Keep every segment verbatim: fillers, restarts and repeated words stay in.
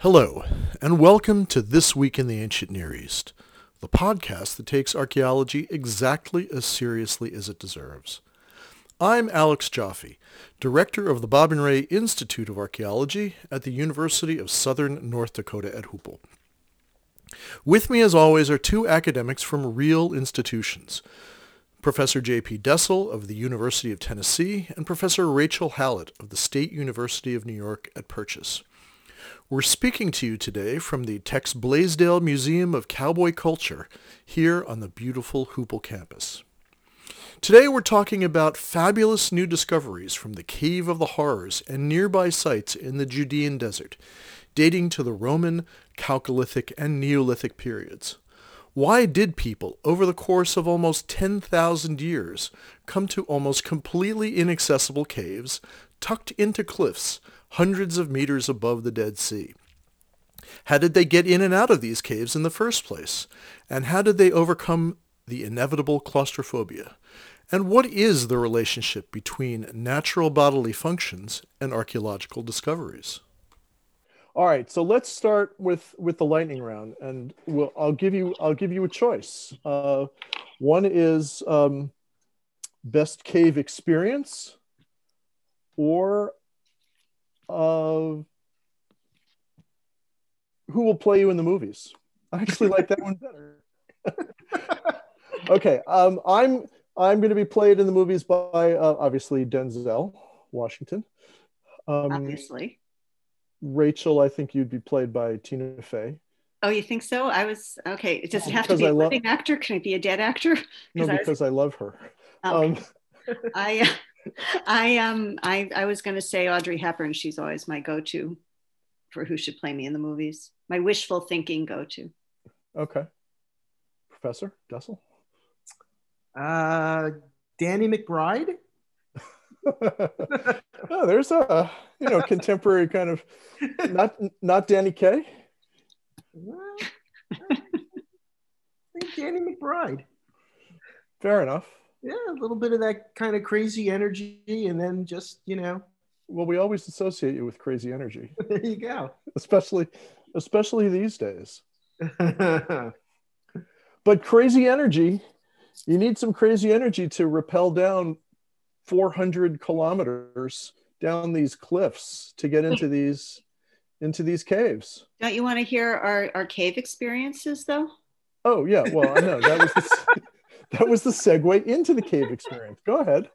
Hello, and welcome to This Week in the Ancient Near East, the podcast that takes archaeology exactly as seriously as it deserves. I'm Alex Joffe, director of the Bob and Ray Institute of Archaeology at the University of Southern North Dakota at Hoople. With me, as always, are two academics from real institutions, Professor J P. Dessel of the University of Tennessee and Professor Rachel Hallett of the State University of New York at Purchase. We're speaking to you today from the Tex Blaisdell Museum of Cowboy Culture here on the beautiful Hoople campus. Today we're talking about fabulous new discoveries from the Cave of the Horrors and nearby sites in the Judean Desert, dating to the Roman, Chalcolithic, and Neolithic periods. Why did people, over the course of almost ten thousand years, come to almost completely inaccessible caves tucked into cliffs hundreds of meters above the Dead Sea? How did they get in and out of these caves in the first place? And how did they overcome the inevitable claustrophobia? And what is the relationship between natural bodily functions and archaeological discoveries? All right, so let's start with, with the lightning round, and we'll, I'll give you I'll give you a choice. Uh, one is um, best cave experience, or Uh, who will play you in the movies? I actually like that one better. Okay, um, I'm I'm going to be played in the movies by uh, obviously Denzel Washington. Um, obviously, Rachel, I think you'd be played by Tina Fey. Oh, you think so? I was okay. It doesn't have to be I a lo- living actor. Can it be a dead actor? No, because I, was... I love her. Oh, okay. um, I. Uh... I um I, I was going to say Audrey Hepburn. She's always my go-to for who should play me in the movies. My wishful thinking go-to. Okay, Professor Dessel. Uh, Danny McBride. Oh, there's a you know contemporary kind of not not Danny Kaye. Well, I think Danny McBride. Fair enough. Yeah, a little bit of that kind of crazy energy, and then just, you know. Well, we always associate you with crazy energy. There you go. Especially, especially these days. But crazy energy, you need some crazy energy to rappel down four hundred kilometers down these cliffs to get into these into these caves. Don't you want to hear our, our cave experiences, though? Oh, yeah. Well, I know. That was the... That was the segue into the cave experience. Go ahead.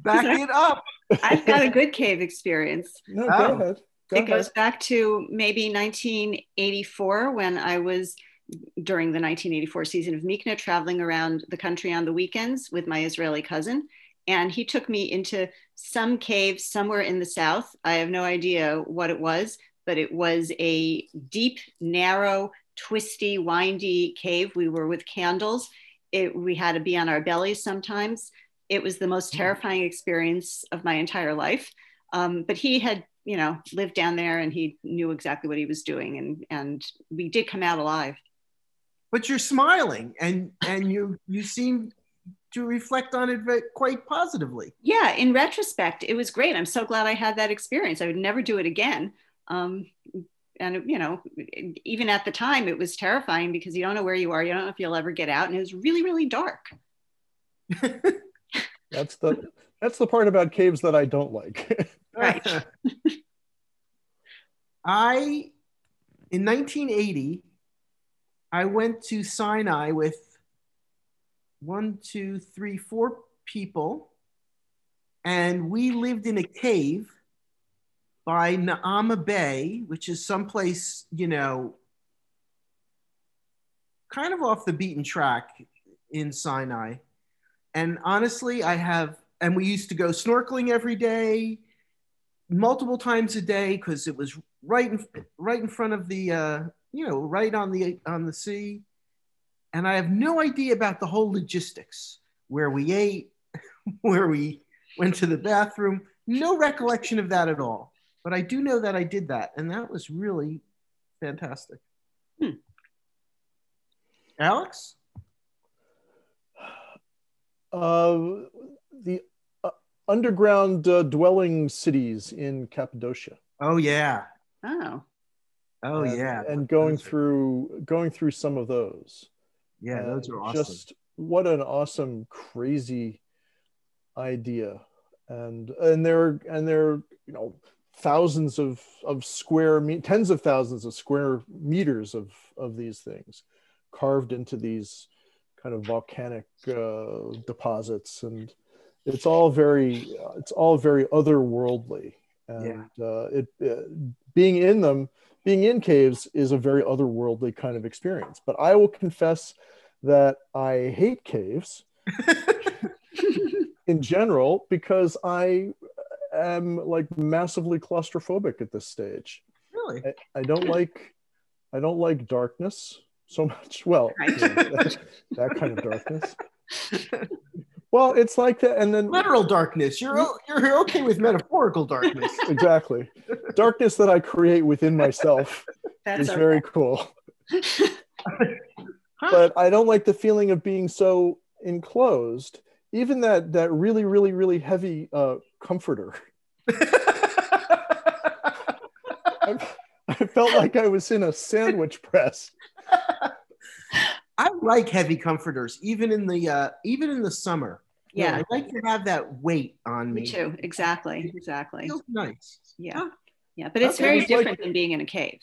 Back it up. I've got a good cave experience. No, go um, ahead. Go it ahead. Goes back to maybe nineteen eighty-four when I was, during the nineteen eighty-four season of Mekna, traveling around the country on the weekends with my Israeli cousin. And he took me into some cave somewhere in the south. I have no idea what it was, but it was a deep, narrow, twisty, windy cave. We were with candles. It, we had to be on our bellies sometimes. It was the most terrifying experience of my entire life. Um, but he had, you know, lived down there and he knew exactly what he was doing. And and we did come out alive. But you're smiling and, and you, you seem to reflect on it quite positively. Yeah, in retrospect, it was great. I'm so glad I had that experience. I would never do it again. Um, And, you know, even at the time, it was terrifying because you don't know where you are. You don't know if you'll ever get out. And it was really, really dark. That's the that's the part about caves that I don't like. Right. I, in nineteen eighty, I went to Sinai with one, two, three, four people. And we lived in a cave by Naama Bay, which is someplace, you know, kind of off the beaten track in Sinai. And honestly, I have, and we used to go snorkeling every day, multiple times a day, because it was right in, right in front of the, uh, you know, right on the, on the sea. And I have no idea about the whole logistics, where we ate, where we went to the bathroom. No recollection of that at all. But I do know that I did that. And that was really fantastic. Hmm. Alex? Uh, the uh, underground uh, dwelling cities in Cappadocia. Oh, yeah. Oh. Oh, and, yeah. And going through, going through some of those. Yeah, those are awesome. Just what an awesome, crazy idea. And, and there, and there, you know, thousands of, of square, tens of thousands of square meters of, of these things carved into these kind of volcanic uh, deposits. And it's all very, it's all very otherworldly. And yeah. uh, it, uh, being in them, being in caves is a very otherworldly kind of experience. But I will confess that I hate caves in general, because I am like massively claustrophobic at this stage. Really? I, I don't like, I don't like darkness so much. Well, you know, that, that kind of darkness. Well, it's like that, and then literal darkness. You're you're okay with metaphorical darkness. Exactly, darkness that I create within myself That's is okay. very cool. But I don't like the feeling of being so enclosed. Even that that really, really, really heavy uh, comforter. I, I felt like I was in a sandwich press. I like heavy comforters, even in the uh, even in the summer. Yeah, yeah, I like to have that weight on me. Me too. Exactly. Exactly. It feels nice. Yeah. Yeah, but it's That's very different like, than being in a cave.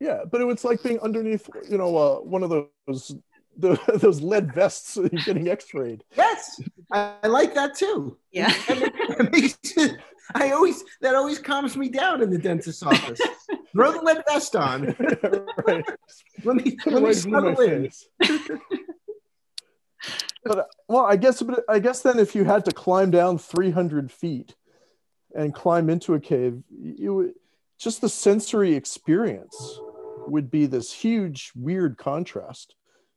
Yeah, but it was like being underneath, you know, uh, one of those the, those lead vests that you're getting X-rayed. Yes, I, I like that too. Yeah. That makes, that makes it, I always that always calms me down in the dentist's office. Throw the lead vest on. Right. Let me, let me settle in. But, uh, well, I guess, but I guess then if you had to climb down three hundred feet and climb into a cave, you, just the sensory experience would be this huge, weird contrast.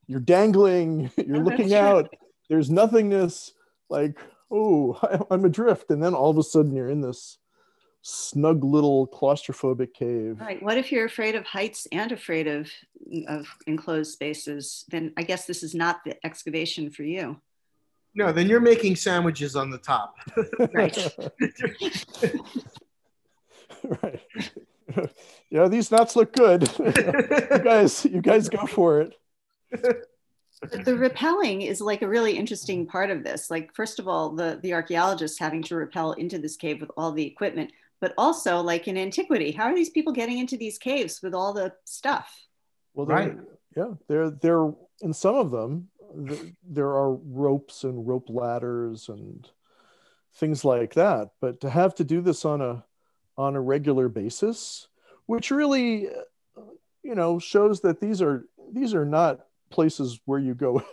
You're dangling, you're oh, looking out, true. There's nothingness, like, oh, I, I'm adrift. And then all of a sudden you're in this snug little claustrophobic cave. Right. What if you're afraid of heights and afraid of of enclosed spaces? Then I guess this is not the excavation for you. No, then you're making sandwiches on the top. Right. Right. Yeah, these nuts look good. You guys, you guys go for it. But the rappelling is like a really interesting part of this. Like, first of all, the the archaeologists having to rappel into this cave with all the equipment, but also like in antiquity, how are these people getting into these caves with all the stuff? Well, right. Yeah, they're, they're in some of them, there are ropes and rope ladders and things like that. But to have to do this on a, on a regular basis, which really, you know, shows that these are, these are not places where you go,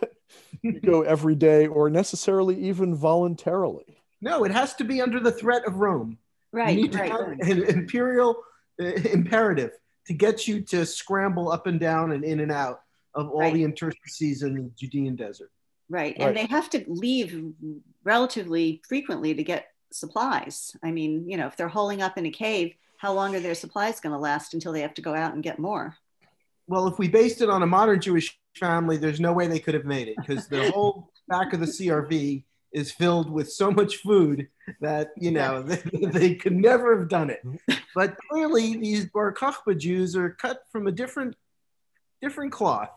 you go every day or necessarily even voluntarily. No, it has to be under the threat of Rome. Right, you need right. To have an imperial uh, imperative to get you to scramble up and down and in and out of all right. the interstices in the Judean desert. Right, and right. they have to leave relatively frequently to get supplies. I mean, you know, if they're holing up in a cave, how long are their supplies going to last until they have to go out and get more? Well, if we based it on a modern Jewish family, there's no way they could have made it, because the whole back of the C R V is filled with so much food that, you know, they, they could never have done it. But clearly these Bar Kokhba Jews are cut from a different different cloth.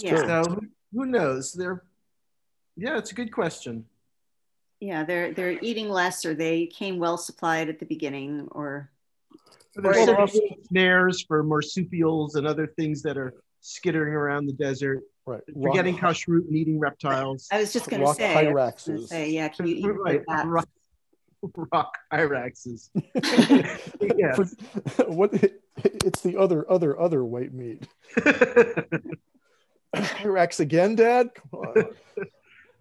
Yeah. So who knows? They're, yeah, it's a good question. Yeah, they're, they're eating less, or they came well supplied at the beginning, or... There's also snares for marsupials and other things that are skittering around the desert. Right. Forgetting kashrut and eating reptiles. I was just going to say. Rock hyraxes. Say, yeah, can you eat right. rock, rock hyraxes. Yeah. For, what, it, it's the other, other, other white meat. Hyrax again, Dad? Come on.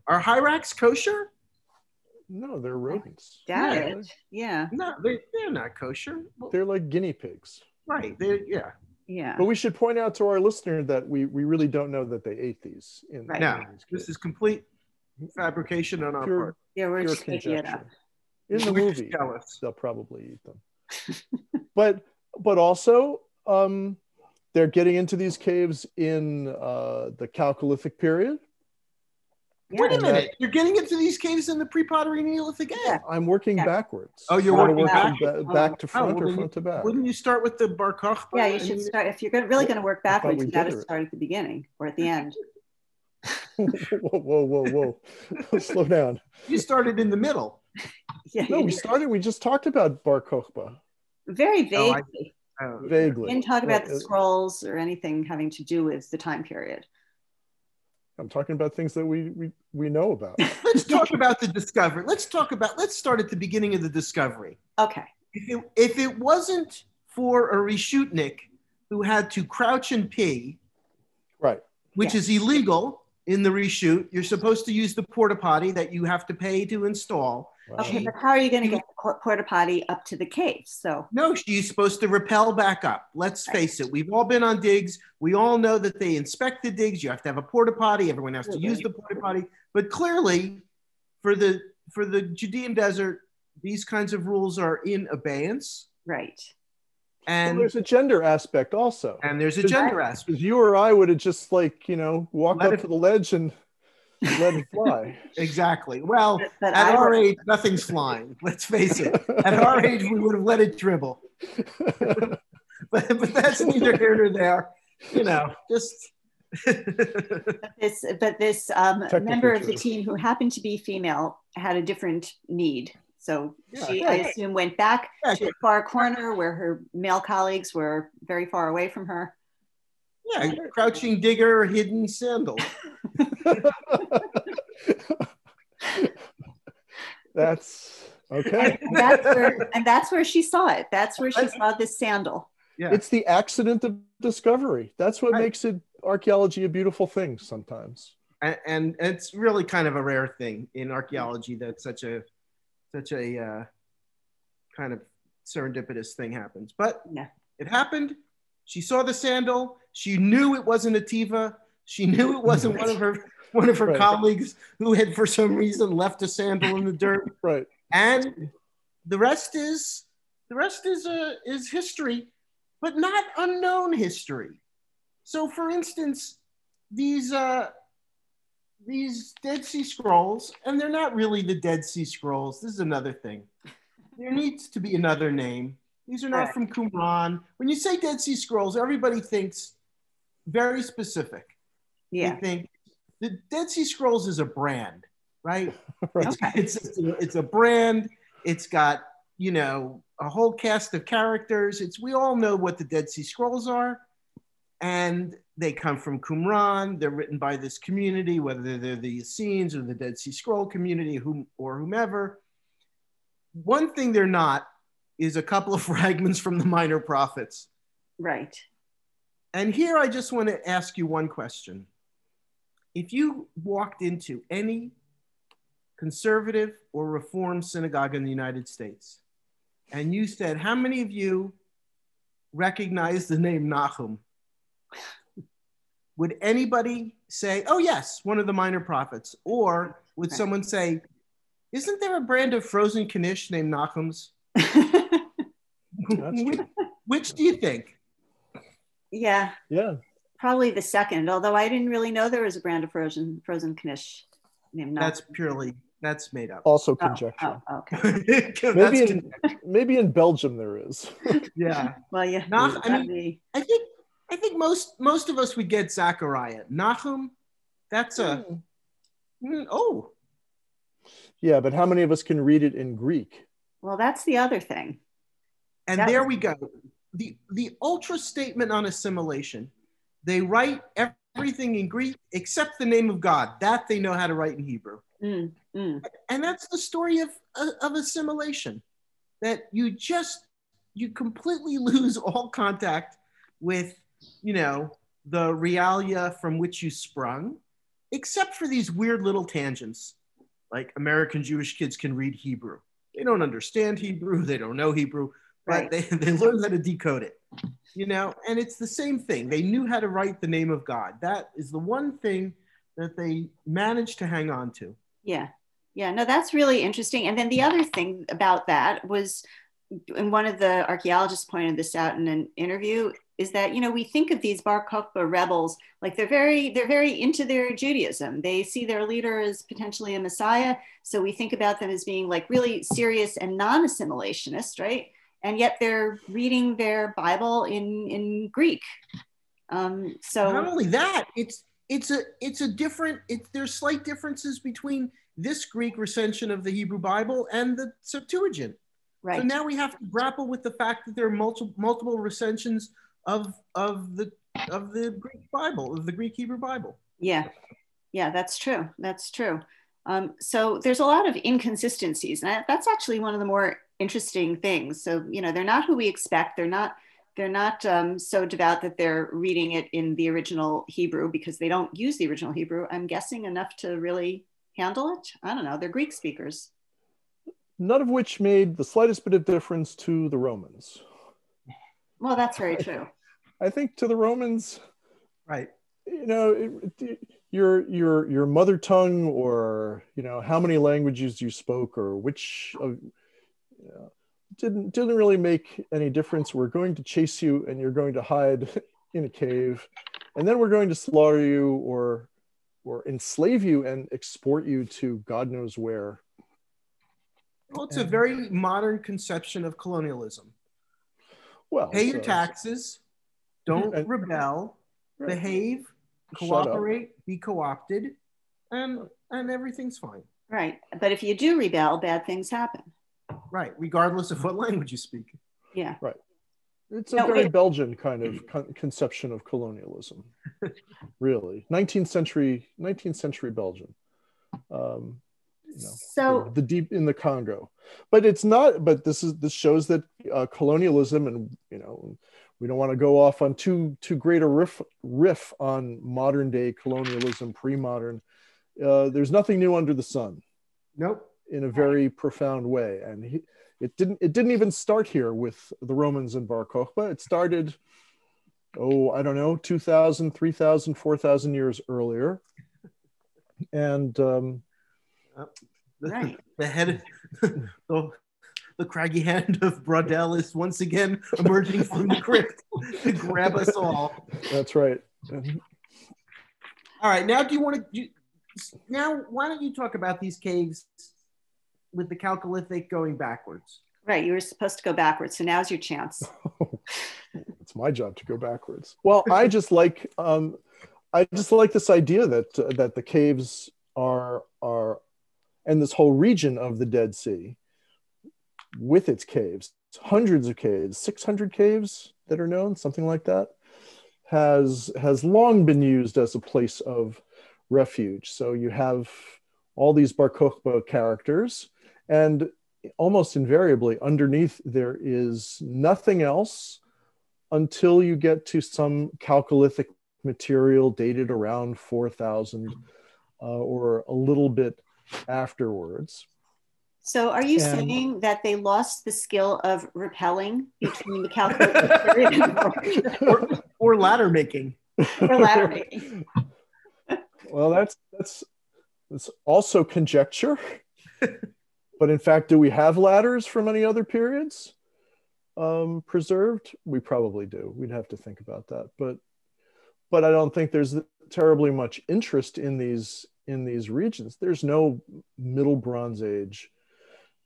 Are hyrax kosher? No, they're rodents. Got it. Yeah. No, they, they're not kosher. They're like guinea pigs. Right. They're, yeah. Yeah. But we should point out to our listener that we, we really don't know that they ate these. In, right. in no, these this is complete fabrication on our pure, part. Yeah, we're just making it up. In the we're movie, they'll probably eat them. but but also, um, they're getting into these caves in uh, the Chalcolithic period. Yeah. Wait a minute! That, you're getting into these caves in the pre-pottery Neolithic age. Yeah. I'm working yeah. backwards. Oh, you're working, working back, ba back to front, oh, well, or front you, to back. Wouldn't you start with the Bar Kokhba? Yeah, you should start. If you're really going to work backwards, you got to start at the beginning or at the end. whoa, whoa, whoa, whoa! Slow down. You started in the middle. Yeah, no, we started. We just talked about Bar Kokhba. Very vaguely. Oh, I, oh, vaguely. We didn't talk about well, the scrolls or anything having to do with the time period. I'm talking about things that we we, we know about. Let's talk about the discovery. Let's talk about. Let's start at the beginning of the discovery. Okay. If it, if it wasn't for a reshutnik who had to crouch and pee, right, which yeah. is illegal in the reshoot, you're supposed to use the porta potty that you have to pay to install. Wow. Okay, but how are you going to get the porta potty up to the cave? So no, she's supposed to rappel back up. Let's right. face it, we've all been on digs. We all know that they inspect the digs. You have to have a porta potty. Everyone has to use the porta potty. But clearly, for the for the Judean Desert, these kinds of rules are in abeyance. Right. And well, there's a gender aspect also. And there's a gender aspect. Because you or I would have just like, you know, walked let up it, to the ledge and let it fly. Exactly. Well, but, but at I our age, nothing's flying. Let's face it. At our age, we would have let it dribble. but, but that's neither here nor there. You know, just... but this, but this um, member of the team who happened to be female had a different need. So yeah, she, yeah, I assume, yeah. went back yeah, to the far corner where her male colleagues were very far away from her. Yeah, crouching digger, hidden sandal. That's, okay. And that's, where, and that's where she saw it. That's where she saw this sandal. Yeah. It's the accident of discovery. That's what right. makes it archaeology a beautiful thing sometimes. And, and it's really kind of a rare thing in archaeology that such a such a uh, kind of serendipitous thing happens. But yeah. it happened. She saw the sandal. She knew it wasn't a Tiva. She knew it wasn't one of her one of her right. colleagues who had for some reason left a sandal in the dirt. Right. And the rest is the rest is uh, is history, but not unknown history. So for instance, these uh these Dead Sea Scrolls, and they're not really the Dead Sea Scrolls. This is another thing. There needs to be another name. These are not right. from Qumran. When you say Dead Sea Scrolls, everybody thinks very specific. Yeah. They think the Dead Sea Scrolls is a brand, right? right. Okay. It's, it's, it's a brand. It's got, you know, a whole cast of characters. It's, we all know what the Dead Sea Scrolls are. And they come from Qumran. They're written by this community, whether they're the Essenes or the Dead Sea Scroll community whom, or whomever. One thing they're not is a couple of fragments from the Minor Prophets. Right. And here I just want to ask you one question. If you walked into any conservative or reformed synagogue in the United States, and you said, how many of you recognize the name Nahum? Would anybody say, oh yes, one of the Minor Prophets? Or would right. someone say, isn't there a brand of frozen knish named Nahum's? which, which do you think? Yeah. Yeah. Probably the second, although I didn't really know there was a brand of frozen frozen knish named Nahum. That's purely, that's made up. Also conjecture. Oh, oh, okay. maybe, in, maybe in Belgium there is. yeah. Well, yeah. Nah, I, mean, I think I think most most of us would get Zachariah. Nahum, that's a mm. Mm, oh. Yeah, but how many of us can read it in Greek? Well, that's the other thing. And that there we go. The the ultra statement on assimilation. They write everything in Greek except the name of God. That they know how to write in Hebrew. Mm, mm. And that's the story of, of assimilation. That you just, you completely lose all contact with, you know, the realia from which you sprung, except for these weird little tangents, like American Jewish kids can read Hebrew. They don't understand Hebrew, they don't know Hebrew, but right. they, they learn how to decode it, you know? And it's the same thing. They knew how to write the name of God. That is the one thing that they managed to hang on to. Yeah, yeah, no, that's really interesting. And then the other thing about that was, and one of the archaeologists pointed this out in an interview, is that, you know, we think of these Bar Kokhba rebels, like they're very, they're very into their Judaism. They see their leader as potentially a Messiah. So we think about them as being like really serious and non-assimilationist, right? And yet they're reading their Bible in, in Greek. Um, so not only that, it's, it's a, it's a different, it's, there's slight differences between this Greek recension of the Hebrew Bible and the Septuagint. Right. So now we have to grapple with the fact that there are multiple multiple recensions of of the of the Greek Bible, of the Greek Hebrew Bible. Yeah, yeah, that's true. That's true. Um, so there's a lot of inconsistencies, and I, that's actually one of the more interesting things. So you know, they're not who we expect. They're not they're not um, so devout that they're reading it in the original Hebrew, because they don't use the original Hebrew, I'm guessing, enough to really handle it. I don't know. They're Greek speakers. None of which made the slightest bit of difference to the Romans. Well, that's very true. I, I think to the Romans, right? You know, it, it, your your your mother tongue, or you know, how many languages you spoke, or which, of, you know, didn't didn't really make any difference. We're going to chase you, and you're going to hide in a cave, and then we're going to slaughter you, or or enslave you and export you to God knows where. Well, it's a very modern conception of colonialism. Well, pay your so, taxes, don't and, rebel, right. behave, cooperate, be co-opted, and and everything's fine. Right, but if you do rebel, bad things happen. Right, regardless of what language you speak. Yeah. Right. It's a no, very it, Belgian kind of con conception of colonialism, really. nineteenth century, nineteenth century Belgium. Um, You know, so the, the deep in the Congo, but it's not. But this is this shows that uh, colonialism, and you know, we don't want to go off on too too great a riff riff on modern day colonialism, pre-modern. Uh, there's nothing new under the sun. Nope. In a very profound way, and he, it didn't it didn't even start here with the Romans and Bar Kokhba. It started, oh, I don't know, two thousand, three thousand, four thousand years earlier, and. Um, Uh, the, right. the head, the, the craggy hand of Brodel is once again emerging from the crypt to grab us all. That's right. All right. Now, do you want to? Now, why don't you talk about these caves with the Chalcolithic going backwards? Right. You were supposed to go backwards, so now's your chance. It's my job to go backwards. Well, I just like, um, I just like this idea that uh, that the caves are are. and this whole region of the Dead Sea with its caves, hundreds of caves, six hundred caves that are known, something like that, has, has long been used as a place of refuge. So you have all these Bar Kokhba characters, and almost invariably underneath there is nothing else until you get to some Chalcolithic material dated around four thousand uh, or a little bit afterwards. So are you and, saying that they lost the skill of rappelling between the Chalcolithic or, or ladder making? Or ladder making. Well, that's, that's, that's also conjecture. But in fact, do we have ladders from any other periods um, preserved? We probably do. We'd have to think about that. But, but I don't think there's terribly much interest in these in these regions. There's no Middle Bronze Age.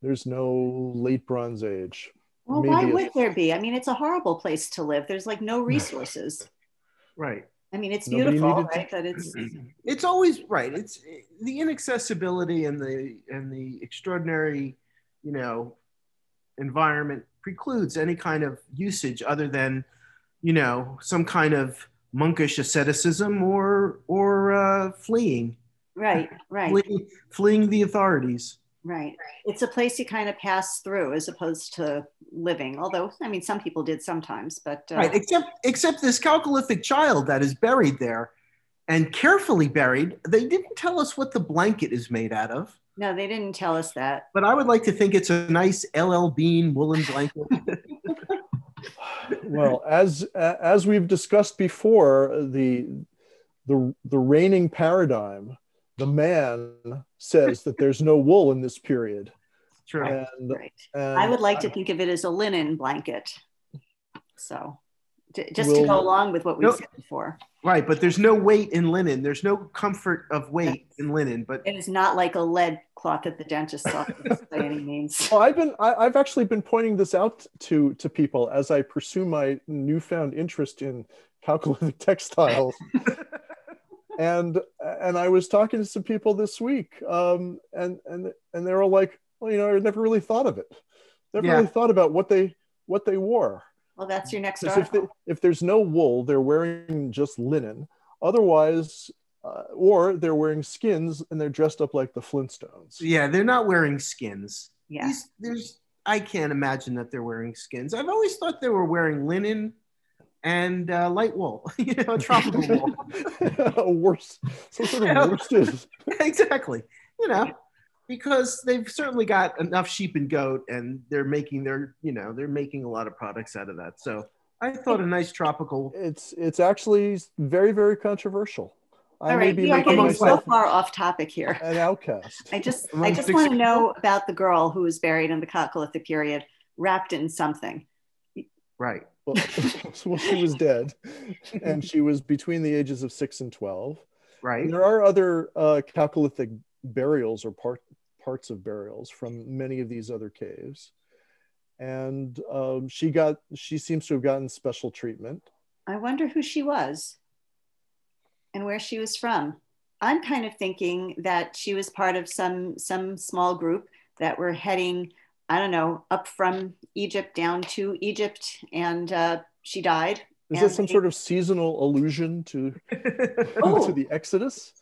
There's no Late Bronze Age. Well, Maybe why would there be? I mean, it's a horrible place to live. There's like no resources. Right. I mean, it's Nobody beautiful, right? That it's it's always right. It's the inaccessibility and the and the extraordinary, you know, environment precludes any kind of usage other than, you know, some kind of monkish asceticism or or uh, fleeing. Right, right. Fleeing, fleeing the authorities. Right. It's a place you kind of pass through as opposed to living. Although, I mean, some people did sometimes, but... Uh, right, except, except this Chalcolithic child that is buried there and carefully buried. They didn't tell us what the blanket is made out of. No, they didn't tell us that. But I would like to think it's a nice L L Bean woolen blanket. Well, as, as we've discussed before, the, the, the reigning paradigm the man says that there's no wool in this period. True. And, right. and I would like I, to think of it as a linen blanket. So to, just we'll, to go along with what we no, said before. Right, but there's no weight in linen. There's no comfort of weight yes. in linen. But it is not like a lead cloth at the dentist's office by any means. Well, I've been I, I've actually been pointing this out to to people as I pursue my newfound interest in Chalcolithic textiles. and and I was talking to some people this week, um, and and and they were like, well, you know, I never really thought of it. Never yeah. really thought about what they what they wore. Well, that's your next article. If, they, if there's no wool, they're wearing just linen. Otherwise, uh, or they're wearing skins and they're dressed up like the Flintstones. Yeah, they're not wearing skins. Yeah. These, there's, I can't imagine that they're wearing skins. I've always thought they were wearing linen and uh, light wool, you know, a tropical wool. a worse, some sort of you know, worsted. Exactly, you know. Because they've certainly got enough sheep and goat, and they're making their, you know, they're making a lot of products out of that. So I thought a nice tropical. It's it's actually very, very controversial. All I right, may be we are getting so far off topic here. An outcast. I just I just want to know about the girl who was buried in the Chalcolithic period, wrapped in something. Right. Well, well, she was dead, and she was between the ages of six and twelve. Right. And there are other uh, Chalcolithic burials or part. parts of burials from many of these other caves, and um, she got she seems to have gotten special treatment. I wonder who she was and where she was from. I'm kind of thinking that she was part of some some small group that were heading, I don't know, up from Egypt down to Egypt, and uh, she died. Is this some they... sort of seasonal allusion to to the Exodus?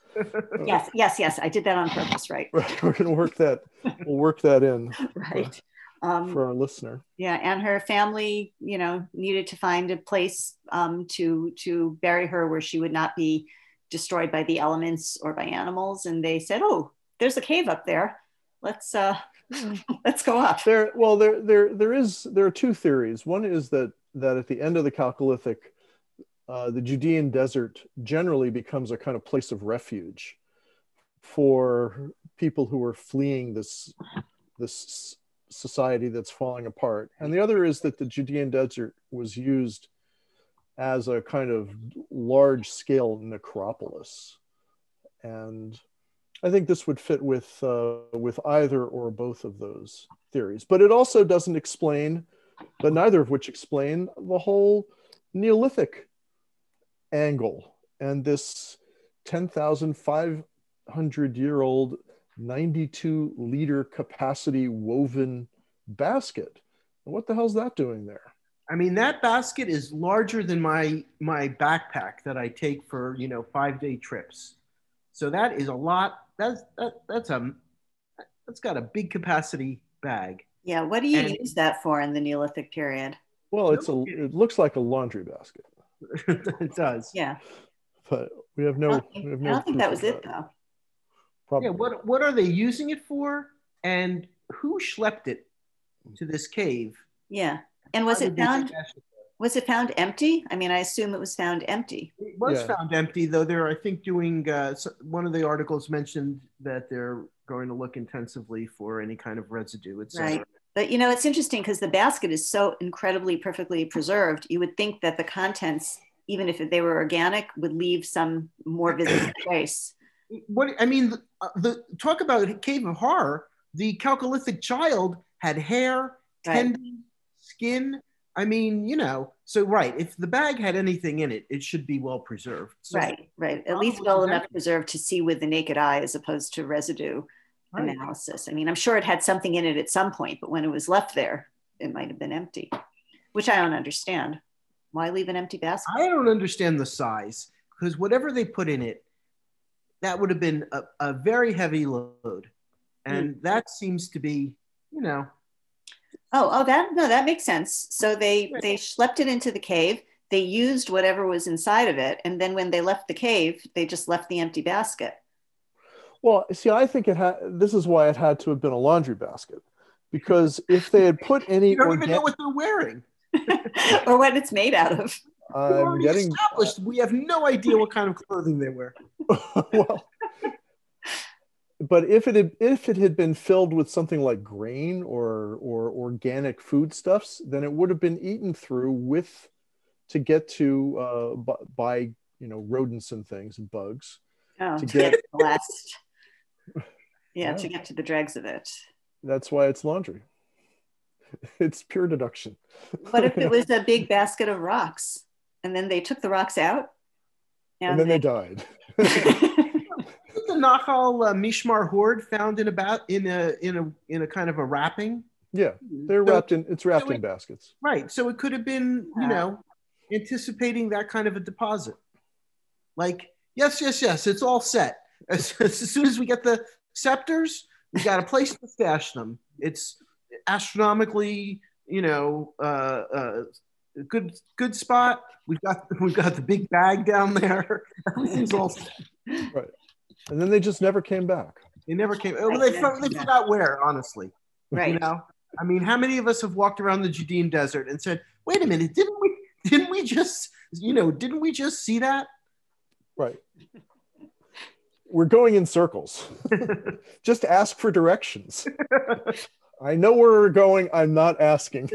Yes, yes, yes. I did that on purpose, right? We're gonna work that. We'll work that in, right, for, um, for our listener. Yeah, and her family, you know, needed to find a place um, to to bury her where she would not be destroyed by the elements or by animals. And they said, "Oh, there's a cave up there. Let's uh, let's go up." There, well, there, there, there is. There are two theories. One is that that at the end of the Chalcolithic, Uh, the Judean Desert generally becomes a kind of place of refuge for people who are fleeing this this society that's falling apart. And the other is that the Judean Desert was used as a kind of large-scale necropolis. And I think this would fit with uh, with either or both of those theories. But it also doesn't explain, but neither of which explain the whole Neolithic angle and this ten thousand five hundred year old ninety-two liter capacity woven basket. What the hell's that doing there? I mean, that basket is larger than my my backpack that I take for, you know, five day trips. So that is a lot. That's that, that's um that's got a big capacity bag. Yeah. What do you and, use that for in the Neolithic period? Well, it's a it looks like a laundry basket. It does. Yeah. But we have no. I don't think, no I don't think that was it, though. Probably. Yeah, what, what are they using it for? And who schlepped it to this cave? Yeah. And was it found was it found empty? I mean, I assume it was found empty. It was yeah. found empty, though they're, I think, doing, uh, one of the articles mentioned that they're going to look intensively for any kind of residue, et cetera. Right. But, you know, it's interesting because the basket is so incredibly perfectly preserved. You would think that the contents, even if they were organic, would leave some more visible trace. What I mean, the, the talk about Cave of Horror, the Chalcolithic child had hair, tendons, right. skin. I mean, you know, so right, if the bag had anything in it, it should be well preserved. So right, right. At least well enough preserved to see with the naked eye as opposed to residue. Right. Analysis. I mean, I'm sure it had something in it at some point, but when it was left there, it might have been empty, which I don't understand. Why leave an empty basket? I don't understand the size, because whatever they put in it, that would have been a, a very heavy load. And mm. that seems to be, you know. Oh, oh, that, no, that makes sense. So they, right. they schlepped it into the cave. They used whatever was inside of it. And then when they left the cave, they just left the empty basket. Well, see, I think it had. This is why it had to have been a laundry basket, because if they had put any, you don't even know what they're wearing, or what it's made out of. I'm getting established. We have no idea what kind of clothing they wear. Well, but if it had, if it had been filled with something like grain or or organic foodstuffs, then it would have been eaten through with to get to uh, by, by you know rodents and things and bugs. Oh, to get blessed. yeah, yeah, to get to the dregs of it. That's why it's laundry. It's pure deduction. What if it was a big basket of rocks, and then they took the rocks out, and, and then they, they died. The Nahal uh, Mishmar horde found in about in a in a in a kind of a wrapping. Yeah, they're so, wrapped in it's wrapped so it, in baskets. Right, so it could have been you know anticipating that kind of a deposit. Like yes, yes, yes, it's all set. As, as soon as we get the scepters, we got a place to stash them. It's astronomically you know uh, uh, good good spot. We've got we've got the big bag down there. Everything's all set. Right. And then they just never came back. They never came. Well, they, they forgot where, honestly. Right. You know, I mean, how many of us have walked around the Judean Desert and said, "Wait a minute, didn't we? Didn't we just? You know, didn't we just see that?" Right. We're going in circles. Just ask for directions. I know where we're going. I'm not asking.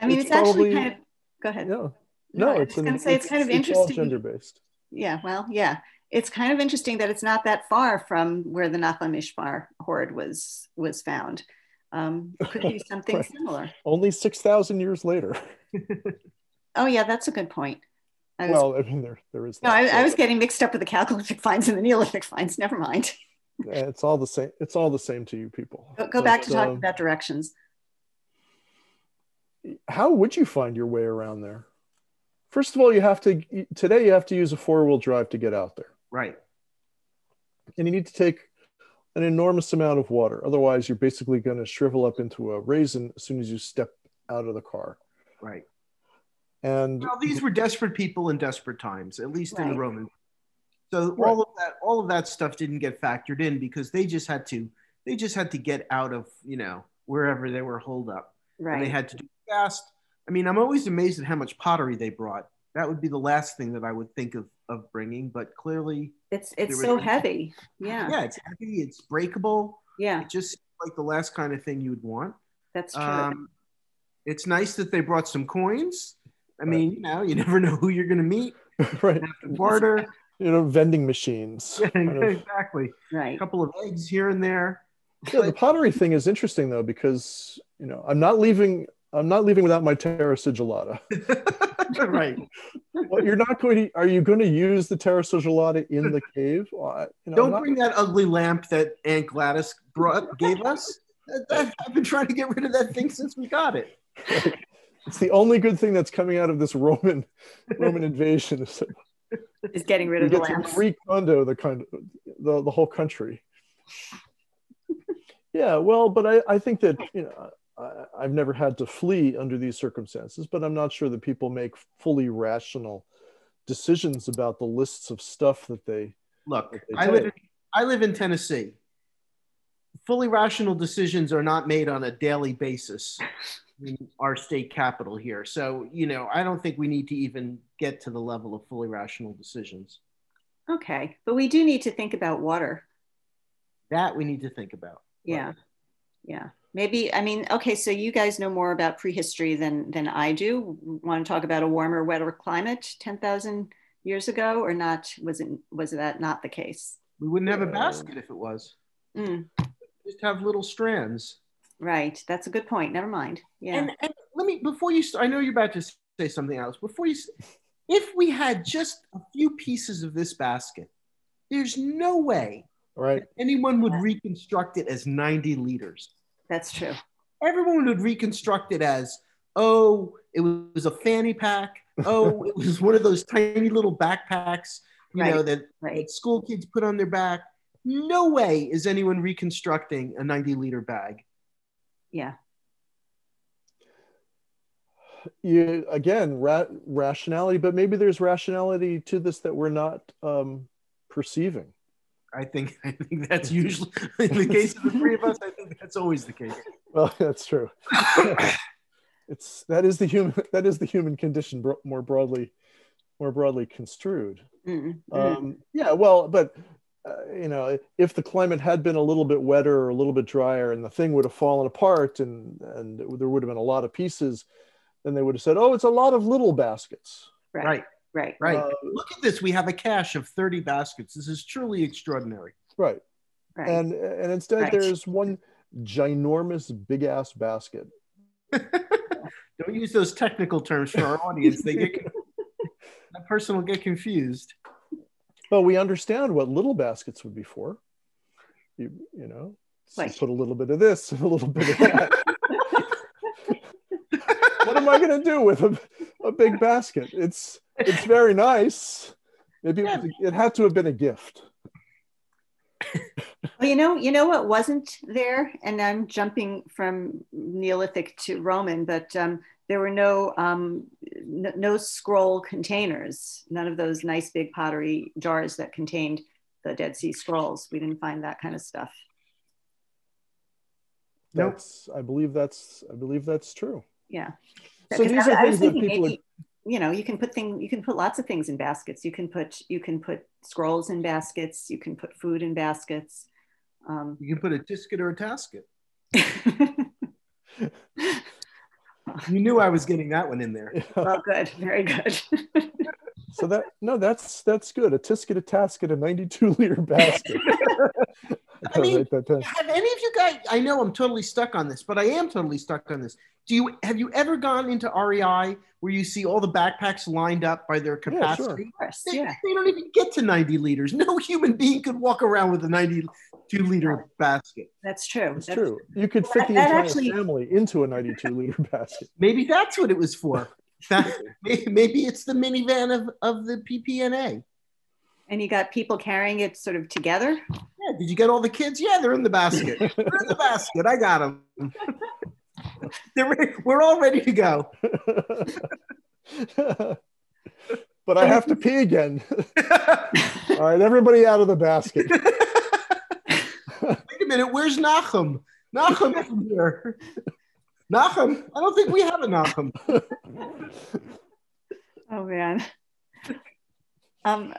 I mean, it's, it's probably, actually kind of. Go ahead. No, no, no it's, an, it's, it's kind of it's interesting. All gender based. Yeah. Well. Yeah. It's kind of interesting that it's not that far from where the Nahal Mishmar horde was was found. Um, it could be something right. similar. Only six thousand years later. Oh yeah, that's a good point. I was, well, I mean, there there is. No, I, I was getting mixed up with the Chalcolithic finds and the Neolithic finds. Never mind. Yeah, it's all the same. It's all the same to you people. Go, go back but, to talking um, about directions. How would you find your way around there? First of all, you have to today. You have to use a four-wheel drive to get out there. Right. And you need to take an enormous amount of water. Otherwise, you're basically going to shrivel up into a raisin as soon as you step out of the car. Right. And well, these were desperate people in desperate times, at least right. in the Roman. So right. all of that, all of that stuff didn't get factored in because they just had to, they just had to get out of you know wherever they were holed up. Right. And they had to do it fast. I mean, I'm always amazed at how much pottery they brought. That would be the last thing that I would think of of bringing, but clearly it's it's so heavy. Yeah. Yeah, it's heavy, it's breakable. Yeah. It just seems like the last kind of thing you would want. That's true. Um, it's nice that they brought some coins. I right. mean, you know, you never know who you're gonna meet. Right. You barter. You know, vending machines. Yeah, kind of. Exactly. Right. A couple of eggs here and there. Yeah, the pottery thing is interesting though, because you know, I'm not leaving I'm not leaving without my terra sigillata. Right. Well, you're not going to, are you going to use the terra sigillata in the cave? Well, I, you know, Don't not, bring that ugly lamp that Aunt Gladys brought, gave us. I've, I've been trying to get rid of that thing since we got it. Right. It's the only good thing that's coming out of this Roman Roman invasion. Is getting rid of the lamp. Recondo the, kind of, the, the whole country. Yeah, well, but I, I think that, you know, I've never had to flee under these circumstances, but I'm not sure that people make fully rational decisions about the lists of stuff that they look. That they I, live in, I live in Tennessee. Fully rational decisions are not made on a daily basis in our state capital here. So, you know, I don't think we need to even get to the level of fully rational decisions. Okay, but we do need to think about water. That we need to think about. Yeah, right. yeah. Maybe, I mean, okay, so you guys know more about prehistory than, than I do. Want to talk about a warmer, wetter climate ten thousand years ago or not? Was it, was that not the case? We wouldn't have a basket if it was. Mm. Just have little strands. Right, that's a good point, never mind. Yeah. And, and let me, before you, I know you're about to say something else. Before you, if we had just a few pieces of this basket, there's no way right. that anyone would reconstruct it as ninety liters. That's true. Everyone would reconstruct it as, oh, it was a fanny pack. Oh, it was one of those tiny little backpacks, you right, know, that, right. that school kids put on their back. No way is anyone reconstructing a ninety liter bag. Yeah. You again, ra rationality, but maybe there's rationality to this that we're not um, perceiving. I think I think that's usually in the case of the three of us. I think that's always the case. Well, that's true. It's that is the human that is the human condition bro more broadly, more broadly construed. Mm-hmm. um, yeah, well, but uh, you know, if the climate had been a little bit wetter or a little bit drier and the thing would have fallen apart and, and it, there would have been a lot of pieces, then they would have said, oh, it's a lot of little baskets. Right, right, right. right. Uh, Look at this. We have a cache of thirty baskets. This is truly extraordinary. Right. Right. And, and instead right. there's one ginormous big ass basket. Don't use those technical terms for our audience. They get, that person will get confused. Well, we understand what little baskets would be for. You, you know, like, so put a little bit of this and a little bit of that. What am I going to do with a, a big basket? It's it's very nice. Maybe yeah. it, was, it had to have been a gift. Well, you know, you know what wasn't there, and I'm jumping from Neolithic to Roman, but um, there were no, um, no no scroll containers. None of those nice big pottery jars that contained the Dead Sea Scrolls. We didn't find that kind of stuff. That's nope. I believe that's I believe that's true. Yeah. So these I, are things that people. Maybe, are... You know, you can put things. You can put lots of things in baskets. You can put you can put scrolls in baskets. You can put food in baskets. Um, you can put a tisket or a tasket. You knew I was getting that one in there. Yeah. Oh, good, very good. So that no, that's that's good. A tisket, a tasket, a ninety-two liter basket. I mean, have any of you guys? I know I'm totally stuck on this, but I am totally stuck on this. Do you have you ever gone into R E I where you see all the backpacks lined up by their capacity? Yeah, sure. They, yeah. they don't even get to ninety liters. No human being could walk around with a ninety-two liter basket. That's true. That's, that's true. true. You could fit that, the entire actually... family into a ninety-two liter basket. Maybe that's what it was for. That, maybe it's the minivan of, of the P P N A. And you got people carrying it sort of together? Yeah, did you get all the kids? Yeah, they're in the basket. They're in the basket, I got them. They're ready. We're all ready to go. But I have to pee again. All right, everybody out of the basket. Wait a minute, where's Nahum? Nahum is here. Nahum, I don't think we have a Nahum. Oh man. Um.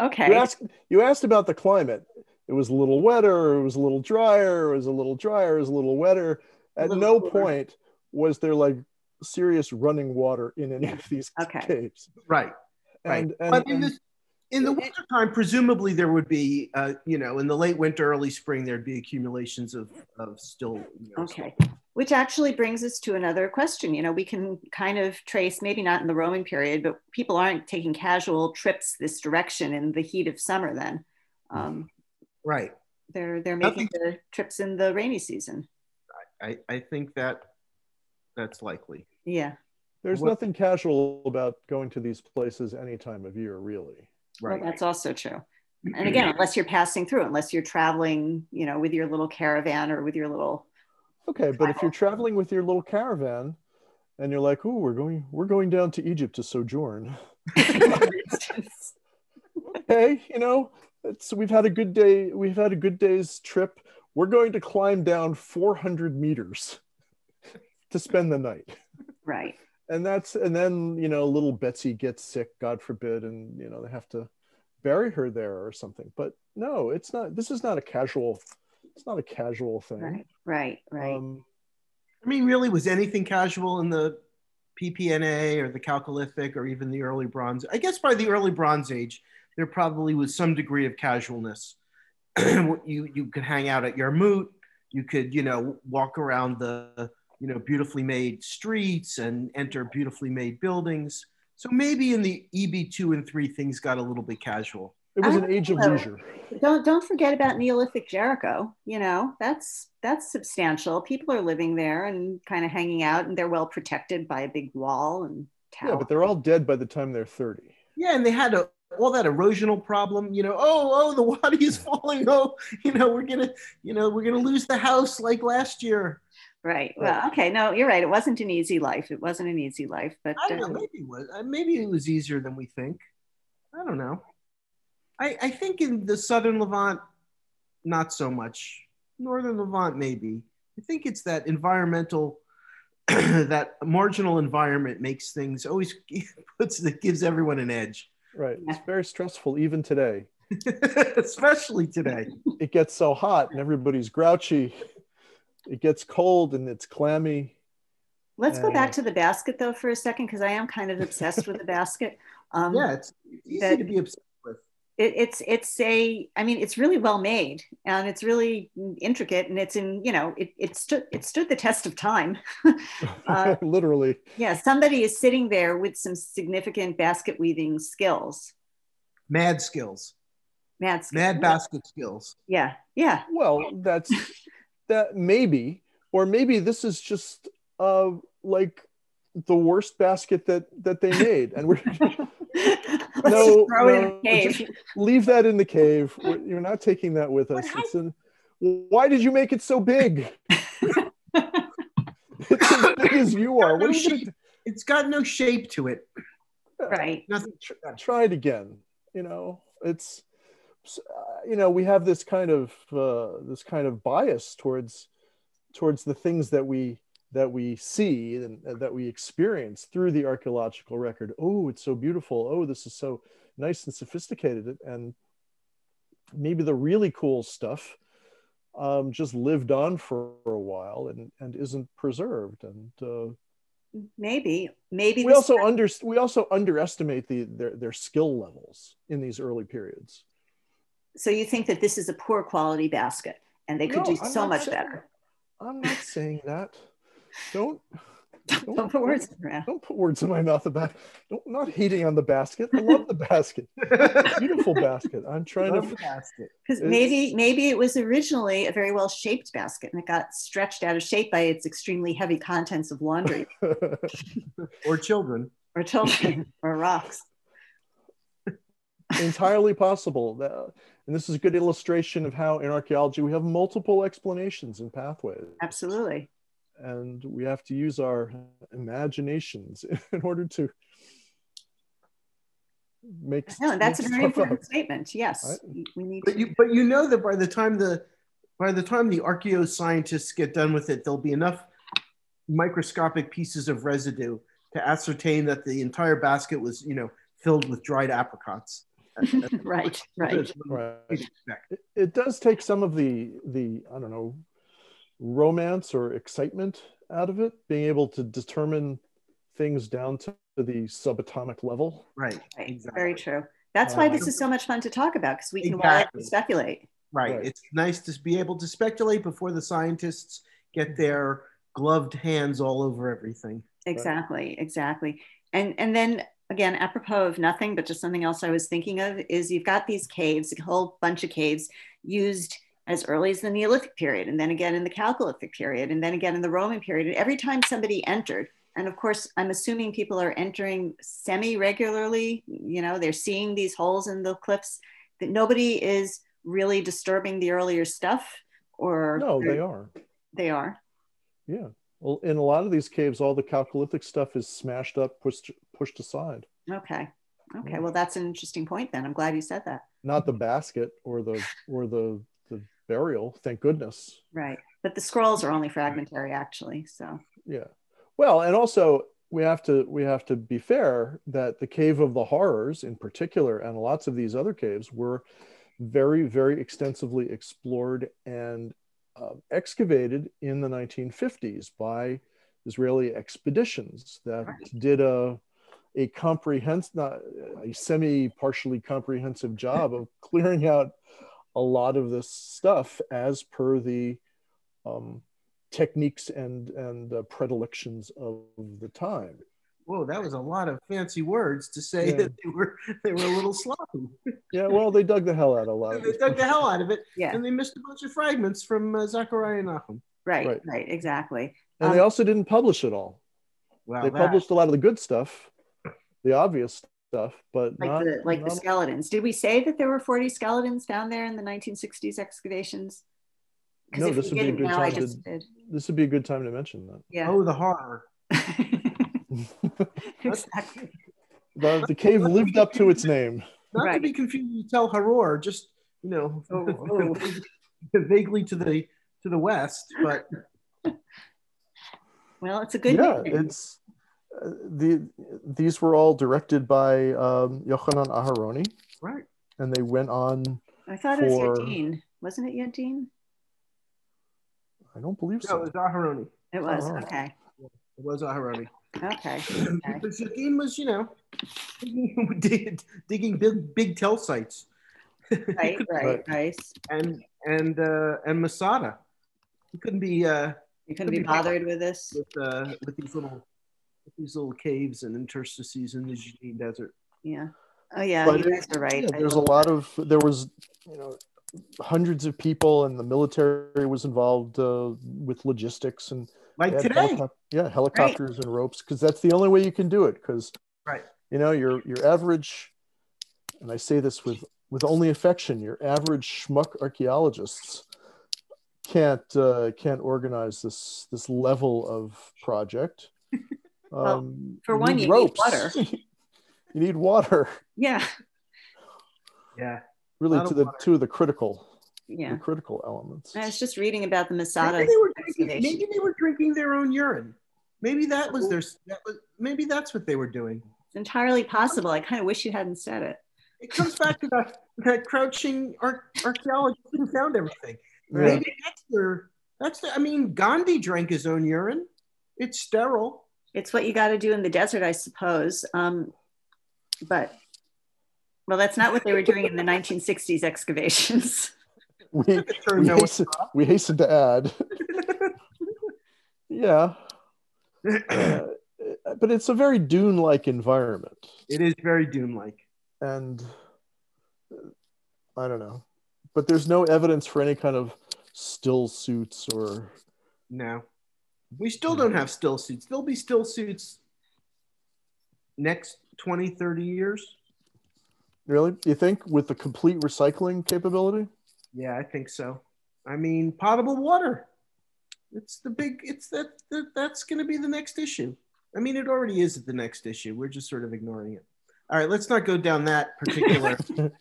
Okay. You asked, you asked about the climate. It was a little wetter. It was a little drier. It was a little drier. It was a little wetter. At no water. point was there like serious running water in any of these okay. caves. Right. And, right. And, but in, and, this, in the wintertime, presumably there would be, uh, you know, in the late winter, early spring, there'd be accumulations of, of still. You know, okay. Still. Which actually brings us to another question. You know, we can kind of trace, maybe not in the Roman period, but people aren't taking casual trips this direction in the heat of summer then. Um, right. They're, they're making their trips in the rainy season. I, I think that that's likely. Yeah. There's what, nothing casual about going to these places any time of year, really. Right. Well, that's also true. And again, unless you're passing through, unless you're traveling, you know, with your little caravan or with your little... Okay, but if you're traveling with your little caravan and you're like, "Ooh, we're going we're going down to Egypt to sojourn." Okay, you know, it's, we've had a good day, we've had a good day's trip. We're going to climb down four hundred meters to spend the night. Right. And that's, and then, you know, little Betsy gets sick, God forbid, and, you know, they have to bury her there or something. But no, it's not, this is not a casual, it's not a casual thing. Right, right, right. Um, I mean, really, was anything casual in the P P N A or the Chalcolithic or even the early Bronze? I guess by the early Bronze Age, there probably was some degree of casualness. you you could hang out at Yarmout. You could, you know, walk around the, you know, beautifully made streets and enter beautifully made buildings. So maybe in the E B two and three, things got a little bit casual. It was an age of leisure. Don't don't forget about Neolithic Jericho. You know, that's that's substantial. People are living there and kind of hanging out, and they're well protected by a big wall and tower. Yeah, but they're all dead by the time they're thirty. Yeah, and they had a. all that erosional problem, you know, oh, oh, the water is falling. Oh, you know, we're going to, you know, we're going to lose the house like last year. Right. Well, okay. No, you're right. It wasn't an easy life. It wasn't an easy life, but I don't know, um, maybe, it was, maybe it was easier than we think. I don't know. I, I think in the Southern Levant, not so much. Northern Levant, maybe. I think it's that environmental that marginal environment makes things always puts, that gives everyone an edge. Right. It's very stressful even today. especially today. It gets so hot and everybody's grouchy. It gets cold and it's clammy. Let's go back to the basket though for a second, because I am kind of obsessed with the basket. Um, yeah, it's easy to be obsessed with. It, it's it's a, I mean, it's really well made and it's really intricate, and it's in, you know, it, it stood it stood the test of time. uh, Literally. Yeah, somebody is sitting there with some significant basket weaving skills. Mad skills. Mad skills. Mad basket skills. Yeah, yeah. Well, that's that maybe, or maybe this is just Uh, like the worst basket that that they made, and we're Let's no, just throw no, it in the cave. Leave that in the cave. We're, you're not taking that with us. It's in, why did you make it so big? It's as big as you are. What is it? It's got no shape to it. Right. Nothing. Try it again. You know, it's uh, you know, we have this kind of uh, this kind of bias towards towards the things that we. that we see and that we experience through the archaeological record. Oh, it's so beautiful. Oh, this is so nice and sophisticated. And maybe the really cool stuff um, just lived on for a while and, and isn't preserved. And uh, maybe, maybe we also under we also underestimate the their, their skill levels in these early periods. So you think that this is a poor quality basket and they could no, do I'm so much saying, better? I'm not saying that. Don't, don't, don't, put words don't, don't put words in my mouth about don't not hating on the basket. I love the basket. Beautiful basket. I'm trying love to basket. Because maybe maybe it was originally a very well shaped basket and it got stretched out of shape by its extremely heavy contents of laundry. Or children. Or children. Or rocks. Entirely possible. Uh, and this is a good illustration of how in archaeology we have multiple explanations and pathways. Absolutely. And we have to use our imaginations in order to make. No, that's a very important up. statement. Yes, right. we need. But to. you, but you know that by the time the, by the time the archaeoscientists get done with it, there'll be enough microscopic pieces of residue to ascertain that the entire basket was, you know, filled with dried apricots. Right, right. right. It, it does take some of the the I don't know. romance or excitement out of it, being able to determine things down to the subatomic level. Right, right. Exactly. Very true. That's uh, why this is so much fun to talk about, because we can exactly. speculate. Right. right, it's nice to be able to speculate before the scientists get their gloved hands all over everything. Exactly, right. exactly. And, and then again, apropos of nothing, but just something else I was thinking of is you've got these caves, a whole bunch of caves used as early as the Neolithic period, and then again in the Chalcolithic period, and then again in the Roman period. And every time somebody entered, and of course, I'm assuming people are entering semi-regularly, you know, they're seeing these holes in the cliffs, that nobody is really disturbing the earlier stuff, or- No, they are. They are. Yeah, well, in a lot of these caves, all the Chalcolithic stuff is smashed up, pushed, pushed aside. Okay, okay, well, that's an interesting point then. I'm glad you said that. Not the basket or the, or the, the burial, thank goodness. Right, but the scrolls are only fragmentary, actually. So yeah, well, and also we have to we have to be fair that the Cave of the Horrors, in particular, and lots of these other caves were very, very extensively explored and uh, excavated in the nineteen fifties by Israeli expeditions that right. did a a comprehensive, not a semi partially comprehensive job of clearing out a lot of this stuff as per the um, techniques and, and uh, predilections of the time. Whoa, that was a lot of fancy words to say yeah. that they were they were a little sloppy. Yeah, well, they dug the hell out of a lot of it. They dug the hell out of it, yeah. and they missed a bunch of fragments from uh, Zachariah and Nahum. Right, right, right, exactly. And um, they also didn't publish it all. Wow, they that. published a lot of the good stuff, the obvious stuff. Stuff, but like, not, the, like not the skeletons. Did we say that there were forty skeletons found there in the nineteen sixties excavations? No, this would be a good now, time. To, this would be a good time to mention that. Yeah. Oh, the horror. Exactly. The, the cave lived up to its name. Not right. to be confused with Tel Haror, just you know, oh, oh. vaguely to the to the west, but well, it's a good. Yeah, name. it's. The, these were all directed by um, Yohanan Aharoni. Right. and they went on. I thought for, it was Yadin. Wasn't it Yadin? I don't believe so. No, it was Aharoni. It was, Aharoni. Okay. It was Aharoni. Okay. Okay. But Yadin was, you know, digging, digging big, big tell sites. Right, right, nice. And and uh, and Masada. He couldn't be. Uh, you couldn't, couldn't be, be bothered with this. With uh, with these little, with these little caves and interstices in the Judean Desert. Yeah. Oh yeah, but you guys are right. Yeah, there's a lot of there was, you know, hundreds of people, and the military was involved uh, with logistics and like today. Helico yeah, helicopters right. and ropes, because that's the only way you can do it. Because right, you know, your your average, and I say this with with only affection, your average schmuck archaeologists can't uh, can't organize this this level of project. Well, um, for one, you ropes. need water. You need water. Yeah. Yeah. Really, to the water. to the critical, yeah, the critical elements. I was just reading about the Masada. Maybe they were drinking, maybe they were drinking their own urine. Maybe that was their. That was, maybe that's what they were doing. It's entirely possible. I kind of wish you hadn't said it. It comes back to that, that crouching ar archaeologist who found everything. Right. Maybe that's their. That's the. I mean, Gandhi drank his own urine. It's sterile. It's what you got to do in the desert, I suppose. Um, But, well, that's not what they were doing in the nineteen sixties excavations. We, we, hasten, we hasten to add. Yeah. Uh, but it's a very Dune-like environment. It is very Dune-like. And uh, I don't know. But there's no evidence for any kind of still suits or... No. We still don't have still suits. There'll be still suits next twenty, thirty years. Really? You think with the complete recycling capability? Yeah, I think so. I mean, potable water. It's the big, it's that, that that's going to be the next issue. I mean, it already is the next issue. We're just sort of ignoring it. All right, let's not go down that particular,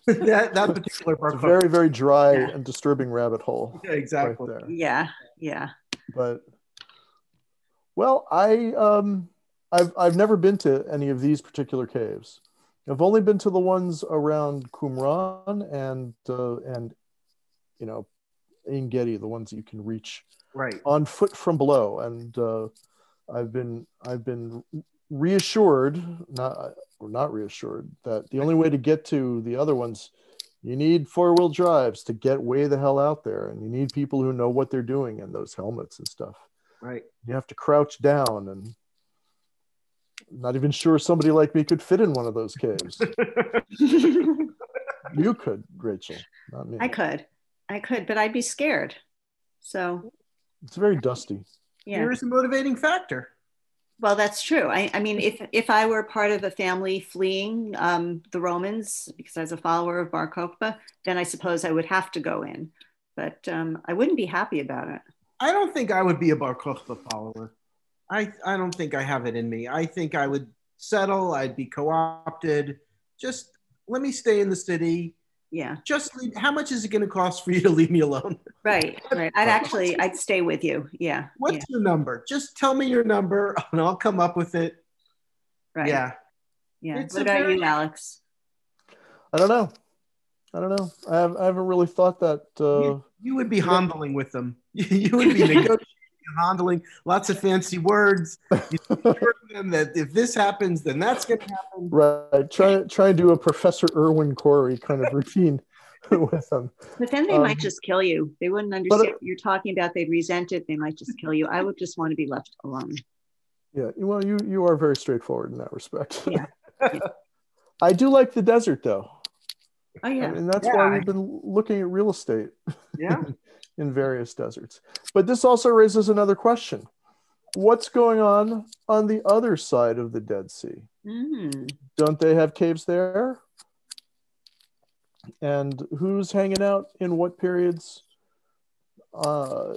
that, that particular part. It's a very, very dry yeah. and disturbing rabbit hole. Yeah, exactly. Right there. Yeah, yeah. But, well, I, um, I've, I've never been to any of these particular caves. I've only been to the ones around Qumran and, uh, and you know, Ein Gedi, the ones that you can reach right. on foot from below. And uh, I've, been, I've been reassured, not, or not reassured, that the only way to get to the other ones, you need four-wheel drives to get way the hell out there. And you need people who know what they're doing and those helmets and stuff. Right. You have to crouch down and... Not even sure somebody like me could fit in one of those caves. You could, Rachel, not me. I could, I could, but I'd be scared. So it's very dusty. Yeah. Here's a motivating factor. Well, that's true. I, I mean, if if I were part of a family fleeing um, the Romans because I was a follower of Bar Kokhba, then I suppose I would have to go in, but um, I wouldn't be happy about it. I don't think I would be a Bar Kokhba follower. I, I don't think I have it in me. I think I would settle. I'd be co-opted. Just let me stay in the city. Yeah. Just leave. How much is it going to cost for you to leave me alone? Right. Right. I'd actually, I'd stay with you. Yeah. What's yeah. your number? Just tell me your number and I'll come up with it. Right. Yeah. Yeah. It's what about very, you, Alex? I don't know. I don't know. I, have, I haven't really thought that. Uh, you, you would be you humbling know. with them. You would be negotiating. Handling lots of fancy words. You them that if this happens, then that's going to happen. Right. Try try and do a Professor Irwin Corey kind of routine with them. But then they um, might just kill you. They wouldn't understand but, what you're talking about. They'd resent it. They might just kill you. I would just want to be left alone. Yeah. Well, you you are very straightforward in that respect. Yeah. Yeah. I do like the desert, though. Oh yeah. And that's yeah. why we've been looking at real estate. Yeah. In various deserts. But this also raises another question. What's going on on the other side of the Dead Sea? Mm. Don't they have caves there? And who's hanging out in what periods uh,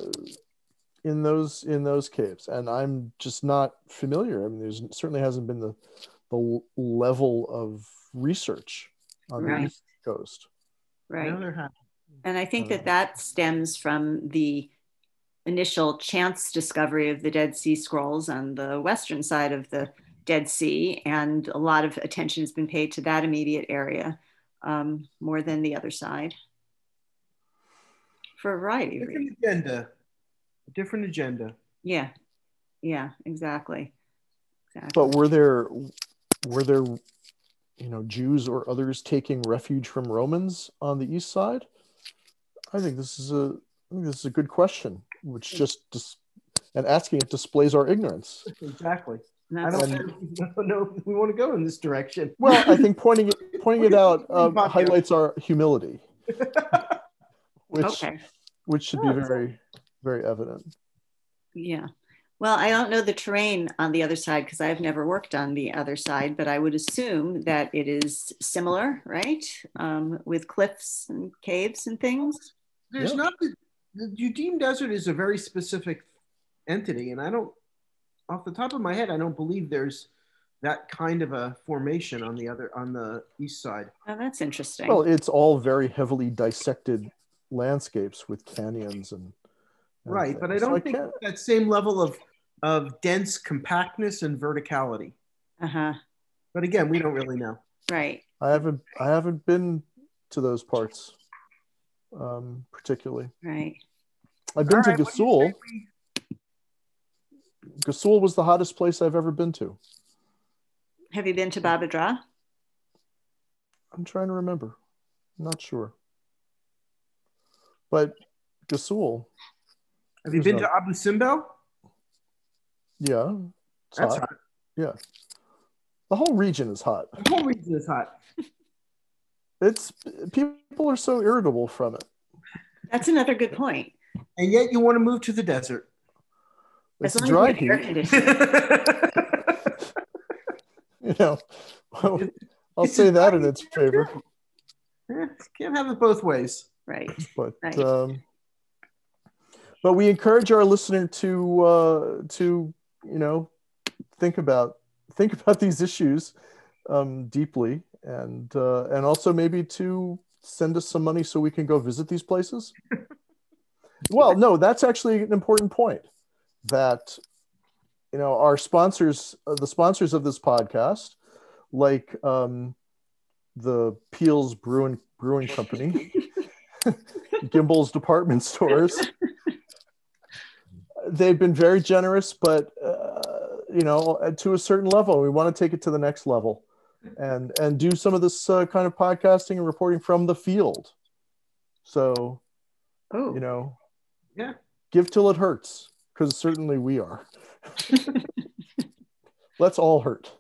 in those in those caves? And I'm just not familiar. I mean, there's certainly hasn't been the, the level of research on right. the East Coast. Right. No, there hasn't. And I think that that stems from the initial chance discovery of the Dead Sea Scrolls on the western side of the Dead Sea. And a lot of attention has been paid to that immediate area. um, more than the other side for a variety of reasons. Different agenda, different agenda. Yeah, yeah, exactly. exactly. But were there, were there, you know, Jews or others taking refuge from Romans on the east side? I think this is a, I think this is a good question, which just, dis and asking it displays our ignorance. Exactly. I don't, I don't know if we want to go in this direction. Well, I think pointing it, pointing it out um, highlights our humility, which, okay. which should oh, be very, very evident. Yeah. Well, I don't know the terrain on the other side because I've never worked on the other side, but I would assume that it is similar, right? Um, with cliffs and caves and things. There's yeah. not, the, the Judean Desert is a very specific entity, and I don't, off the top of my head, I don't believe there's that kind of a formation on the other, on the east side. Oh, that's interesting. Well, it's all very heavily dissected landscapes with canyons and, and right, things. But I don't so think I that same level of of dense compactness and verticality. Uh huh. But again, we don't really know. Right. I haven't I haven't been to those parts um, particularly. Right. I've been all to right, Gasool. Gasool was the hottest place I've ever been to. Have you been to Babadra? I'm trying to remember. I'm not sure. But Gasool. Have you been no... to Abu Simbel? Yeah. That's hot. hot. Yeah. The whole region is hot. The whole region is hot. It's people are so irritable from it. That's another good point. And yet you want to move to the desert. It's dry here. You know, I'll, I'll say that in its favor. Yeah, can't have it both ways, right? But right. Um, but we encourage our listener to uh, to you know think about think about these issues um, deeply, and uh, and also maybe to send us some money so we can go visit these places. Well, no, that's actually an important point. That, you know, our sponsors, uh, the sponsors of this podcast, like um, the Peel's Brewing Brewing Company, Gimbel's Department Stores, they've been very generous, but, uh, you know, to a certain level, we want to take it to the next level and, and do some of this uh, kind of podcasting and reporting from the field. So, oh. you know, yeah, give till it hurts. Because certainly we are. Let's all hurt.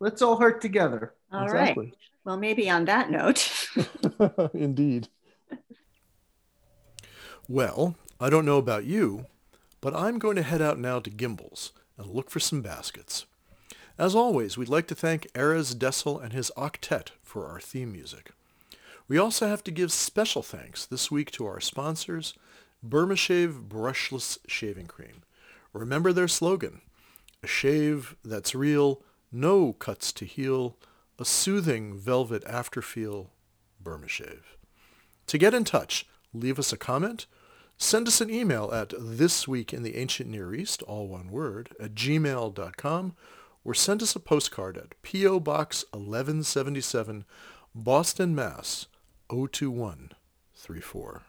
Let's all hurt together. All exactly. right. Well, maybe on that note. Indeed. Well, I don't know about you, but I'm going to head out now to Gimbel's and look for some baskets. As always, we'd like to thank Alex Joffe and his octet for our theme music. We also have to give special thanks this week to our sponsors, Burma Shave Brushless Shaving Cream. Remember their slogan, a shave that's real, no cuts to heal, a soothing velvet afterfeel, Burma Shave. To get in touch, leave us a comment, send us an email at thisweekintheancientneareast, all one word, at gmail dot com, or send us a postcard at P O Box eleven seventy-seven, Boston, Mass, zero two one three four.